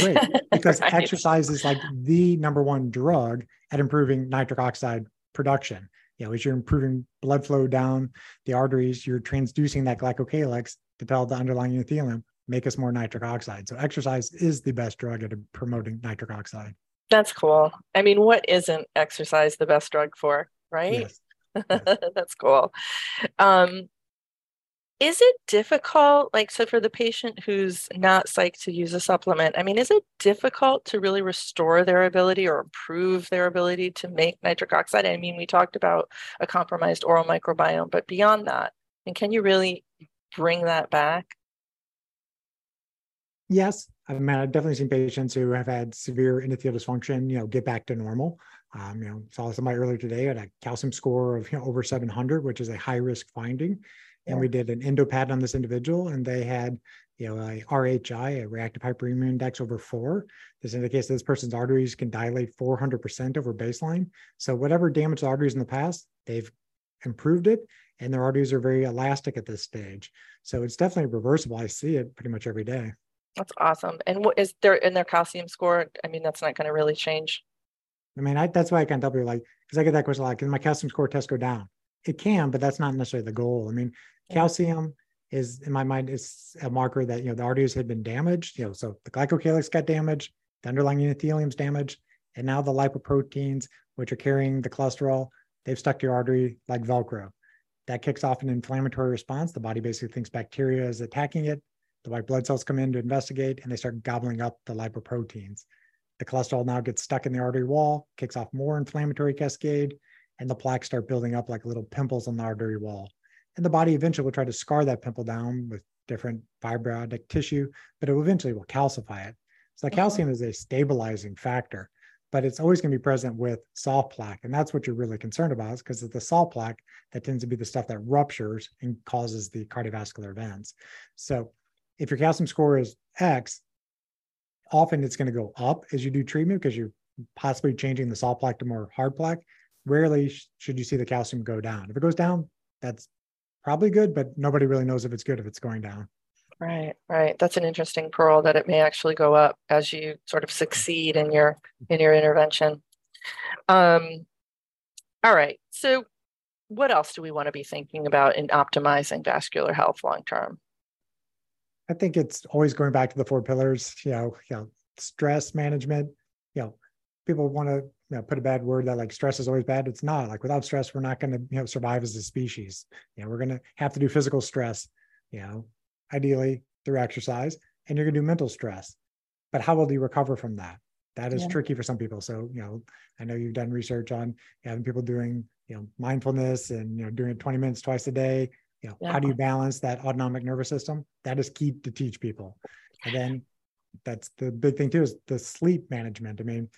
great, because exercise is like the number one drug at improving nitric oxide production. You know, as you're improving blood flow down the arteries, you're transducing that glycocalyx to tell the underlying endothelium, make us more nitric oxide. So exercise is the best drug at promoting nitric oxide. That's cool. I mean, what isn't exercise the best drug for, right? Yes. Yes. That's cool. Is it difficult, like, so for the patient who's not psyched to use a supplement, I mean, is it difficult to really restore their ability or improve their ability to make nitric oxide? I mean, we talked about a compromised oral microbiome, but beyond that, and can you really bring that back? Yes. I mean, I've definitely seen patients who have had severe endothelial dysfunction, you know, get back to normal. You know, saw somebody earlier today at a calcium score of, you know, over 700, which is a high risk finding. And we did an EndoPAT on this individual, and they had, you know, a RHI, a reactive hyperimmune index over 4. This indicates that this person's arteries can dilate 400% over baseline. So whatever damaged arteries in the past, they've improved it, and their arteries are very elastic at this stage. So it's definitely reversible. I see it pretty much every day. That's awesome. And what is there in their calcium score? I mean, that's not going to really change. I mean, that's why I can't tell people, like, because I get that question a lot. Can my calcium score test go down? It can, but that's not necessarily the goal. I mean, calcium is, in my mind, is a marker that, you know, the arteries had been damaged, you know, so the glycocalyx got damaged, the underlying endothelium's damaged, and now the lipoproteins, which are carrying the cholesterol, they've stuck to your artery like Velcro. That kicks off an inflammatory response. The body basically thinks bacteria is attacking it. The white blood cells come in to investigate, and they start gobbling up the lipoproteins. The cholesterol now gets stuck in the artery wall, kicks off more inflammatory cascade, and the plaques start building up like little pimples on the artery wall. And the body eventually will try to scar that pimple down with different fibrotic tissue, but it will eventually will calcify it. So the calcium is a stabilizing factor, but it's always going to be present with soft plaque. And that's what you're really concerned about, is because it's the soft plaque that tends to be the stuff that ruptures and causes the cardiovascular events. So if your calcium score is X, often it's going to go up as you do treatment because you're possibly changing the soft plaque to more hard plaque. Rarely should you see the calcium go down. If it goes down, that's probably good, but nobody really knows if it's good if it's going down. Right, right. That's an interesting pearl, that it may actually go up as you sort of succeed in your intervention. All right. So what else do we want to be thinking about in optimizing vascular health long-term? I think it's always going back to the 4 pillars, you know, stress management, you know, people want to put a bad word that like stress is always bad. It's not. Like without stress, we're not going to survive as a species. We're going to have to do physical stress, ideally through exercise, and you're going to do mental stress. But how will you recover from that? That is tricky for some people. So, I know you've done research on having people doing, mindfulness and, doing it 20 minutes twice a day. How do you balance that autonomic nervous system? That is key to teach people. And then that's the big thing too, is the sleep management. I mean,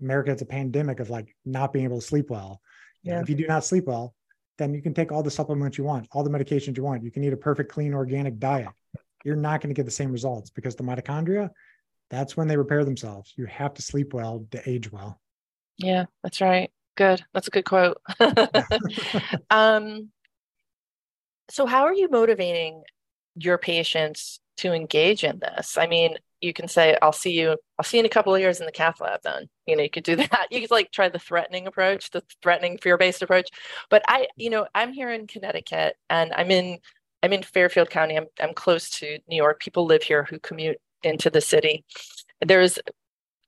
America, it's a pandemic of like not being able to sleep well. If you do not sleep well, then you can take all the supplements you want, all the medications you want. You can eat a perfect, clean, organic diet. You're not going to get the same results because the mitochondria, that's when they repair themselves. You have to sleep well to age well. Yeah, that's right. Good. That's a good quote. So how are you motivating your patients to engage in this? I mean, you can say, I'll see you in a couple of years in the cath lab then. You could do that. You could like try the threatening approach, the threatening fear-based approach. But I'm here in Connecticut and I'm in Fairfield County. I'm close to New York. People live here who commute into the city. There's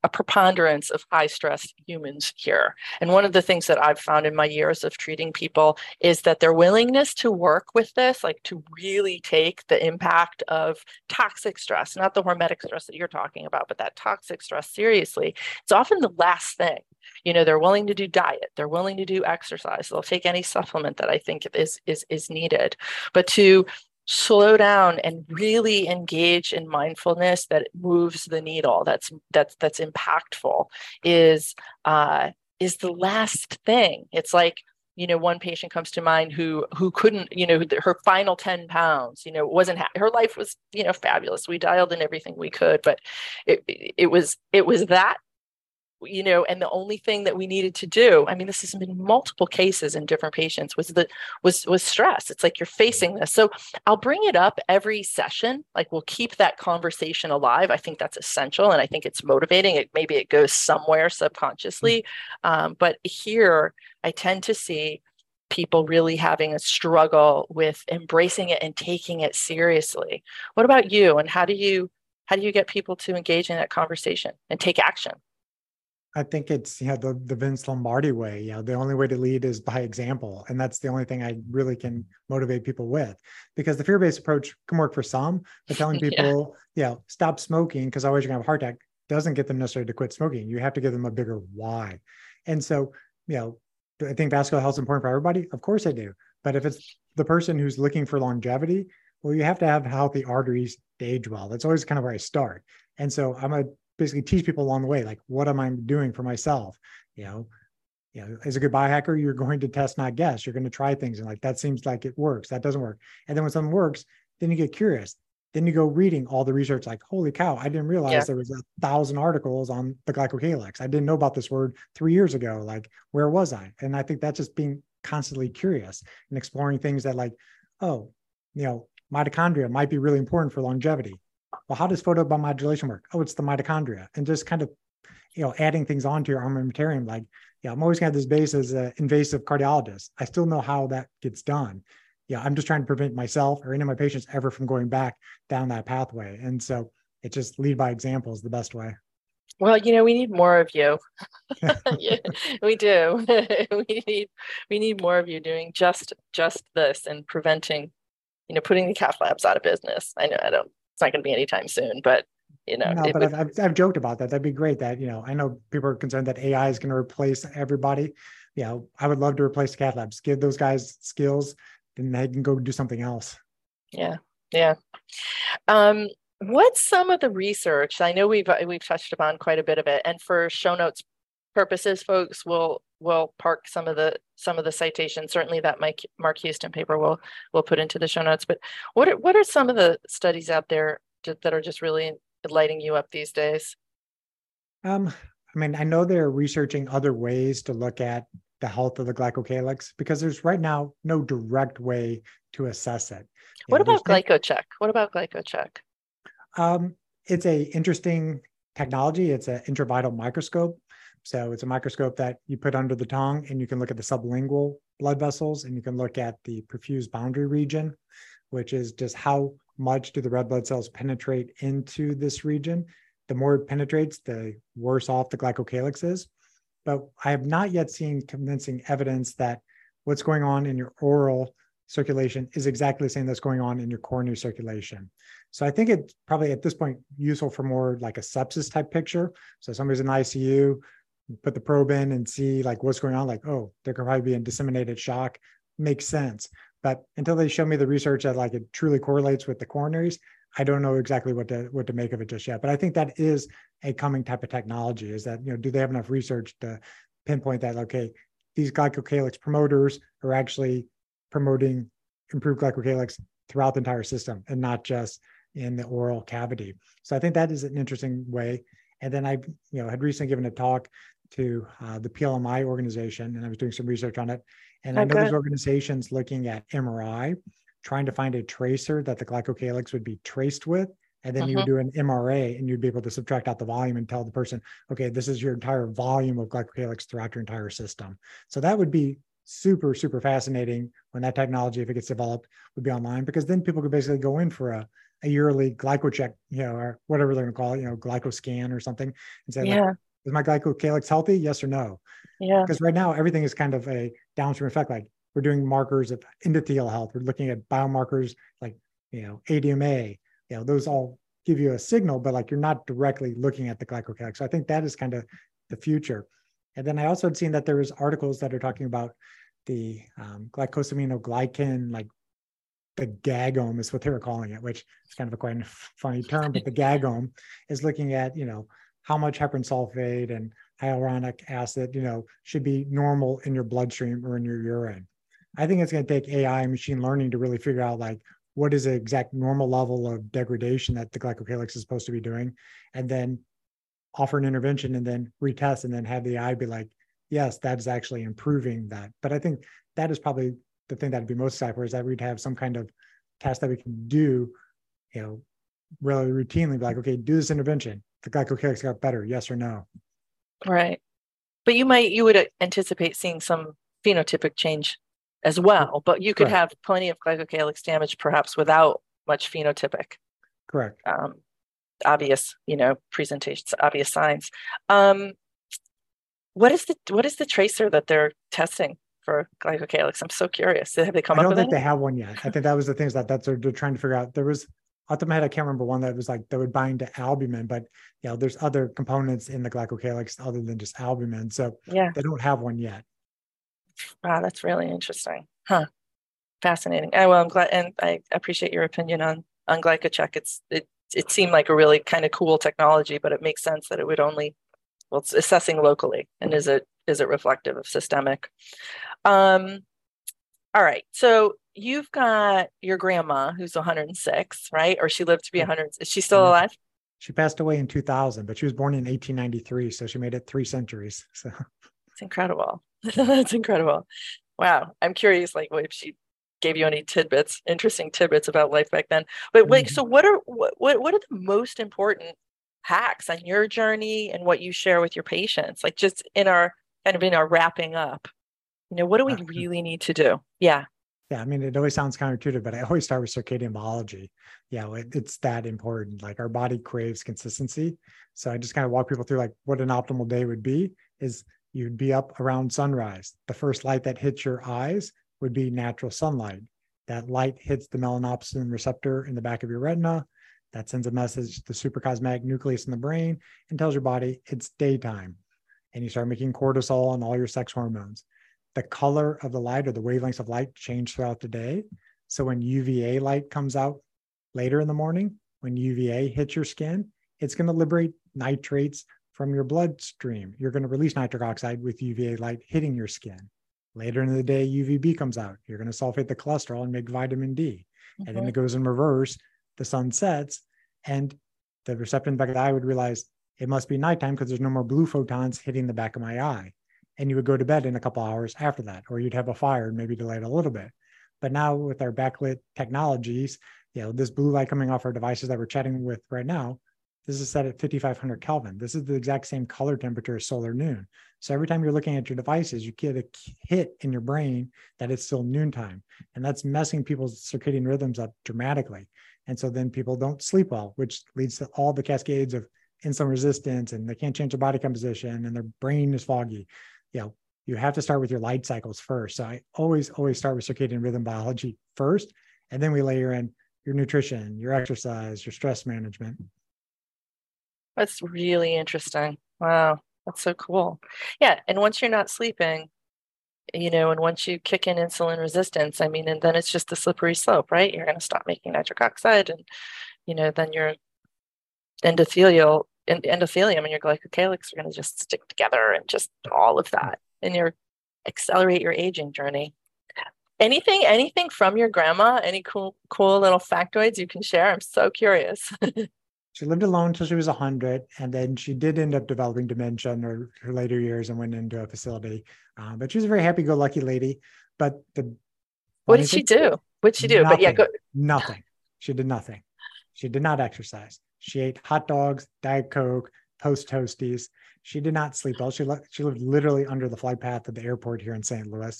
a preponderance of high stress humans here. And one of the things that I've found in my years of treating people is that their willingness to work with this, like to really take the impact of toxic stress, not the hormetic stress that you're talking about, but that toxic stress seriously, it's often the last thing. They're willing to do diet, they're willing to do exercise, they'll take any supplement that I think is needed. But to slow down and really engage in mindfulness that moves the needle, that's impactful, is the last thing. It's like, one patient comes to mind who couldn't, her final 10 pounds, wasn't, her life was, fabulous. We dialed in everything we could, but it was that, and the only thing that we needed to do, I mean, this has been multiple cases in different patients, was stress. It's like you're facing this. So I'll bring it up every session. Like we'll keep that conversation alive. I think that's essential. And I think it's motivating. Maybe it goes somewhere subconsciously. But here I tend to see people really having a struggle with embracing it and taking it seriously. What about you? And how do you get people to engage in that conversation and take action? I think it's the Vince Lombardi way. The only way to lead is by example. And that's the only thing I really can motivate people with, because the fear-based approach can work for some, but telling people, stop smoking because otherwise you're gonna have a heart attack doesn't get them necessarily to quit smoking. You have to give them a bigger why. And so, I think vascular health is important for everybody. Of course I do. But if it's the person who's looking for longevity, well, you have to have healthy arteries to age well. That's always kind of where I start. And so I'm basically teach people along the way, like, what am I doing for myself? As a good biohacker, you're going to test, not guess. You're going to try things. And like, that seems like it works. That doesn't work. And then when something works, then you get curious. Then you go reading all the research, like, holy cow, I didn't realize there was 1,000 articles on the glycocalyx. I didn't know about this word 3 years ago. Like, where was I? And I think that's just being constantly curious and exploring things that like, mitochondria might be really important for longevity. Well, how does photobiomodulation work? Oh, it's the mitochondria. And just kind of, adding things onto your armamentarium. Like, I'm always going to have this base as an invasive cardiologist. I still know how that gets done. I'm just trying to prevent myself or any of my patients ever from going back down that pathway. And so it just lead by example is the best way. Well, we need more of you. We do. We need more of you doing just this and preventing, putting the cath labs out of business. I know it's not going to be anytime soon, but I've joked about that. That'd be great. That I know people are concerned that AI is going to replace everybody. I would love to replace the cath labs. Give those guys skills, then they can go do something else. Yeah. What's some of the research? I know we've touched upon quite a bit of it, and for show notes purposes, folks, we'll park some of the citations. Certainly that Mark Houston paper we'll put into the show notes. But what are some of the studies out there that are just really lighting you up these days? I know they're researching other ways to look at the health of the glycocalyx because there's right now no direct way to assess it. What about GlycoCheck? It's a interesting technology. It's an intravital microscope. So it's a microscope that you put under the tongue and you can look at the sublingual blood vessels and you can look at the perfused boundary region, which is just how much do the red blood cells penetrate into this region. the more it penetrates, the worse off the glycocalyx is. But I have not yet seen convincing evidence that what's going on in your oral circulation is exactly the same that's going on in your coronary circulation. So I think it's probably at this point useful for more like a sepsis type picture. So somebody's in ICU, put the probe in and see like what's going on, like, oh, there could probably be a disseminated shock. Makes sense. But until they show me the research that like it truly correlates with the coronaries, I don't know exactly what to make of it just yet. But I think that is a coming type of technology, is that, you know, do they have enough research to pinpoint that, okay, these glycocalyx promoters are actually promoting improved glycocalyx throughout the entire system and not just in the oral cavity. So I think that is an interesting way. And then I, you know, had recently given a talk to the PLMI organization, and I was doing some research on it. And I know there's organizations looking at MRI, trying to find a tracer that the glycocalyx would be traced with. And then you would do an MRA and you'd be able to subtract out the volume and tell the person, okay, this is your entire volume of glycocalyx throughout your entire system. So that would be super, super fascinating when that technology, if it gets developed, would be online, because then people could basically go in for a yearly GlycoCheck, you know, or whatever they're going to call it, you know, GlycoScan or something, and say, yeah, like, is my glycocalyx healthy? Yes or no? Yeah. Because right now everything is kind of a downstream effect. Like we're doing markers of endothelial health. We're looking at biomarkers like, you know, ADMA, you know, those all give you a signal, but like you're not directly looking at the glycocalyx. So I think that is kind of the future. And then I also had seen that there was articles that are talking about the glycosaminoglycan, like the GAGome is what they were calling it, which is kind of a quite funny term, but the GAGome is looking at, you know, how much heparin sulfate and hyaluronic acid, you know, should be normal in your bloodstream or in your urine. I think it's going to take AI and machine learning to really figure out like what is the exact normal level of degradation that the glycocalyx is supposed to be doing, and then offer an intervention and then retest and then have the AI be like, yes, that's actually improving that. But I think that is probably the thing that'd be most exciting, is that we'd have some kind of test that we can do, you know, really routinely, like, okay, do this intervention. The glycocalyx got better, yes or no? Right. But you would anticipate seeing some phenotypic change as well, but you could have plenty of glycocalyx damage, perhaps without much phenotypic. Correct. Obvious, you know, presentations, obvious signs. What is the tracer that they're testing for glycocalyx? I'm so curious. Have they come up with it? I don't think they have one yet. I think that was the things that's they're trying to figure out. There was, off the top of my head, I can't remember one that was like, that would bind to albumin, but you know, there's other components in the glycocalyx other than just albumin. So yeah, they don't have one yet. Wow, that's really interesting. Huh. Fascinating. Well, I'm glad, and I appreciate your opinion on GlycoCheck. It seemed like a really kind of cool technology, but it makes sense that it would only, well, it's assessing locally, and is it reflective of systemic? All right. So you've got your grandma who's 106, right? Or she lived to be 100. Is she still alive? She passed away in 2000, but she was born in 1893. So she made it 3 centuries. So it's incredible. That's incredible. Wow. I'm curious, like, what if she gave you any tidbits, interesting tidbits about life back then? But wait, so what are the most important hacks on your journey and what you share with your patients? Like, just in our kind of wrapping up, you know, what do we really need to do? Yeah. Yeah. I mean, it always sounds counterintuitive, but I always start with circadian biology. Yeah. It's that important. Like, our body craves consistency. So I just kind of walk people through like what an optimal day would be is you'd be up around sunrise. The first light that hits your eyes would be natural sunlight. That light hits the melanopsin receptor in the back of your retina. That sends a message to the supracosmatic nucleus in the brain and tells your body it's daytime. And you start making cortisol and all your sex hormones. The color of the light or the wavelengths of light change throughout the day. So when UVA light comes out later in the morning, when UVA hits your skin, it's going to liberate nitrates from your bloodstream. You're going to release nitric oxide with UVA light hitting your skin. Later in the day, UVB comes out. You're going to sulfate the cholesterol and make vitamin D. Mm-hmm. And then it goes in reverse. The sun sets and the receptor in the back of the eye would realize it must be nighttime because there's no more blue photons hitting the back of my eye. And you would go to bed in a couple hours after that, or you'd have a fire and maybe delay it a little bit. But now with our backlit technologies, you know, this blue light coming off our devices that we're chatting with right now, this is set at 5,500 Kelvin. This is the exact same color temperature as solar noon. So every time you're looking at your devices, you get a hit in your brain that it's still noontime. And that's messing people's circadian rhythms up dramatically. And so then people don't sleep well, which leads to all the cascades of insulin resistance and they can't change their body composition and their brain is foggy, you know, you have to start with your light cycles first. So I always start with circadian rhythm biology first, and then we layer in your nutrition, your exercise, your stress management. That's really interesting. Wow, that's so cool. Yeah, and once you're not sleeping, you know, and once you kick in insulin resistance, I mean, and then it's just the slippery slope, right? You're going to stop making nitric oxide, and, you know, then your endothelium and your glycocalyx are going to just stick together, and just all of that, and your accelerate your aging journey. Anything from your grandma? Any cool little factoids you can share? I'm so curious. She lived alone till she was 100, and then she did end up developing dementia in her later years and went into a facility. But she was a very happy-go-lucky lady. But what did she do? Nothing, but yeah, nothing. She did nothing. She did not exercise. She ate hot dogs, Diet Coke, Post Toasties. She did not sleep well. She lived literally under the flight path at the airport here in St. Louis.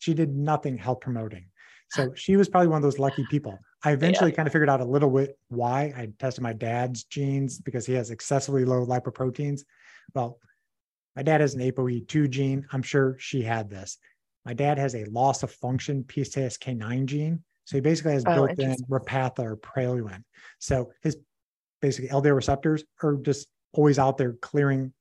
She did nothing health promoting. So she was probably one of those lucky people. I eventually kind of figured out a little bit why. I tested my dad's genes because he has excessively low lipoproteins. Well, my dad has an ApoE2 gene. I'm sure she had this. My dad has a loss of function PCSK9 gene. So he basically has built in Repatha or Praluent. So his basically LDL receptors are just always out there clearing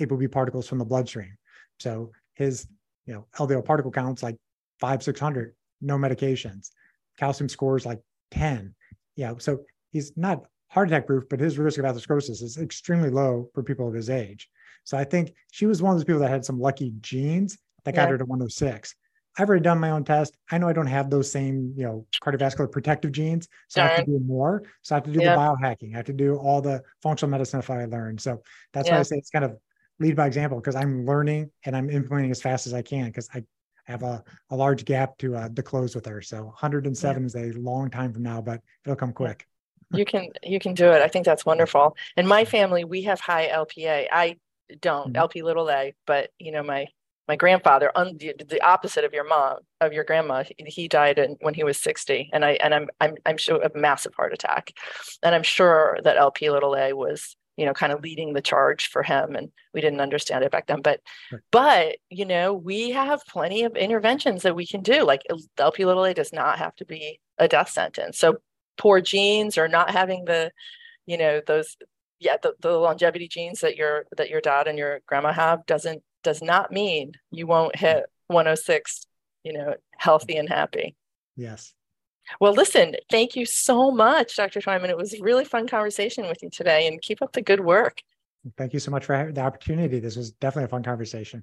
ApoB particles from the bloodstream. So his, you know, LDL particle counts like 500, 600, no medications. Calcium scores like 10. Yeah. So he's not heart attack proof, but his risk of atherosclerosis is extremely low for people of his age. So I think she was one of those people that had some lucky genes that got her to 106. I've already done my own test. I know I don't have those same, you know, cardiovascular protective genes. So I have to do more. So I have to do the biohacking. I have to do all the functional medicine if I learned. So that's why I say it's kind of lead by example, because I'm learning and I'm implementing as fast as I can, because I have a large gap to close with her. So 107 is a long time from now, but it'll come quick. You can do it. I think that's wonderful. In my family, we have high LP(a). I don't LP(a), but you know, my grandfather, the opposite of your grandma, he died when he was 60, and I'm sure a massive heart attack, and I'm sure that LP(a) was, you know, kind of leading the charge for him. And we didn't understand it back then, but, you know, we have plenty of interventions that we can do. Like LP(a) does not have to be a death sentence. So poor genes, or not having the, you know, those, the longevity genes that your dad and your grandma have does not mean you won't hit 106, you know, healthy and happy. Yes. Well, listen, thank you so much, Dr. Twyman. It was a really fun conversation with you today, and keep up the good work. Thank you so much for the opportunity. This was definitely a fun conversation.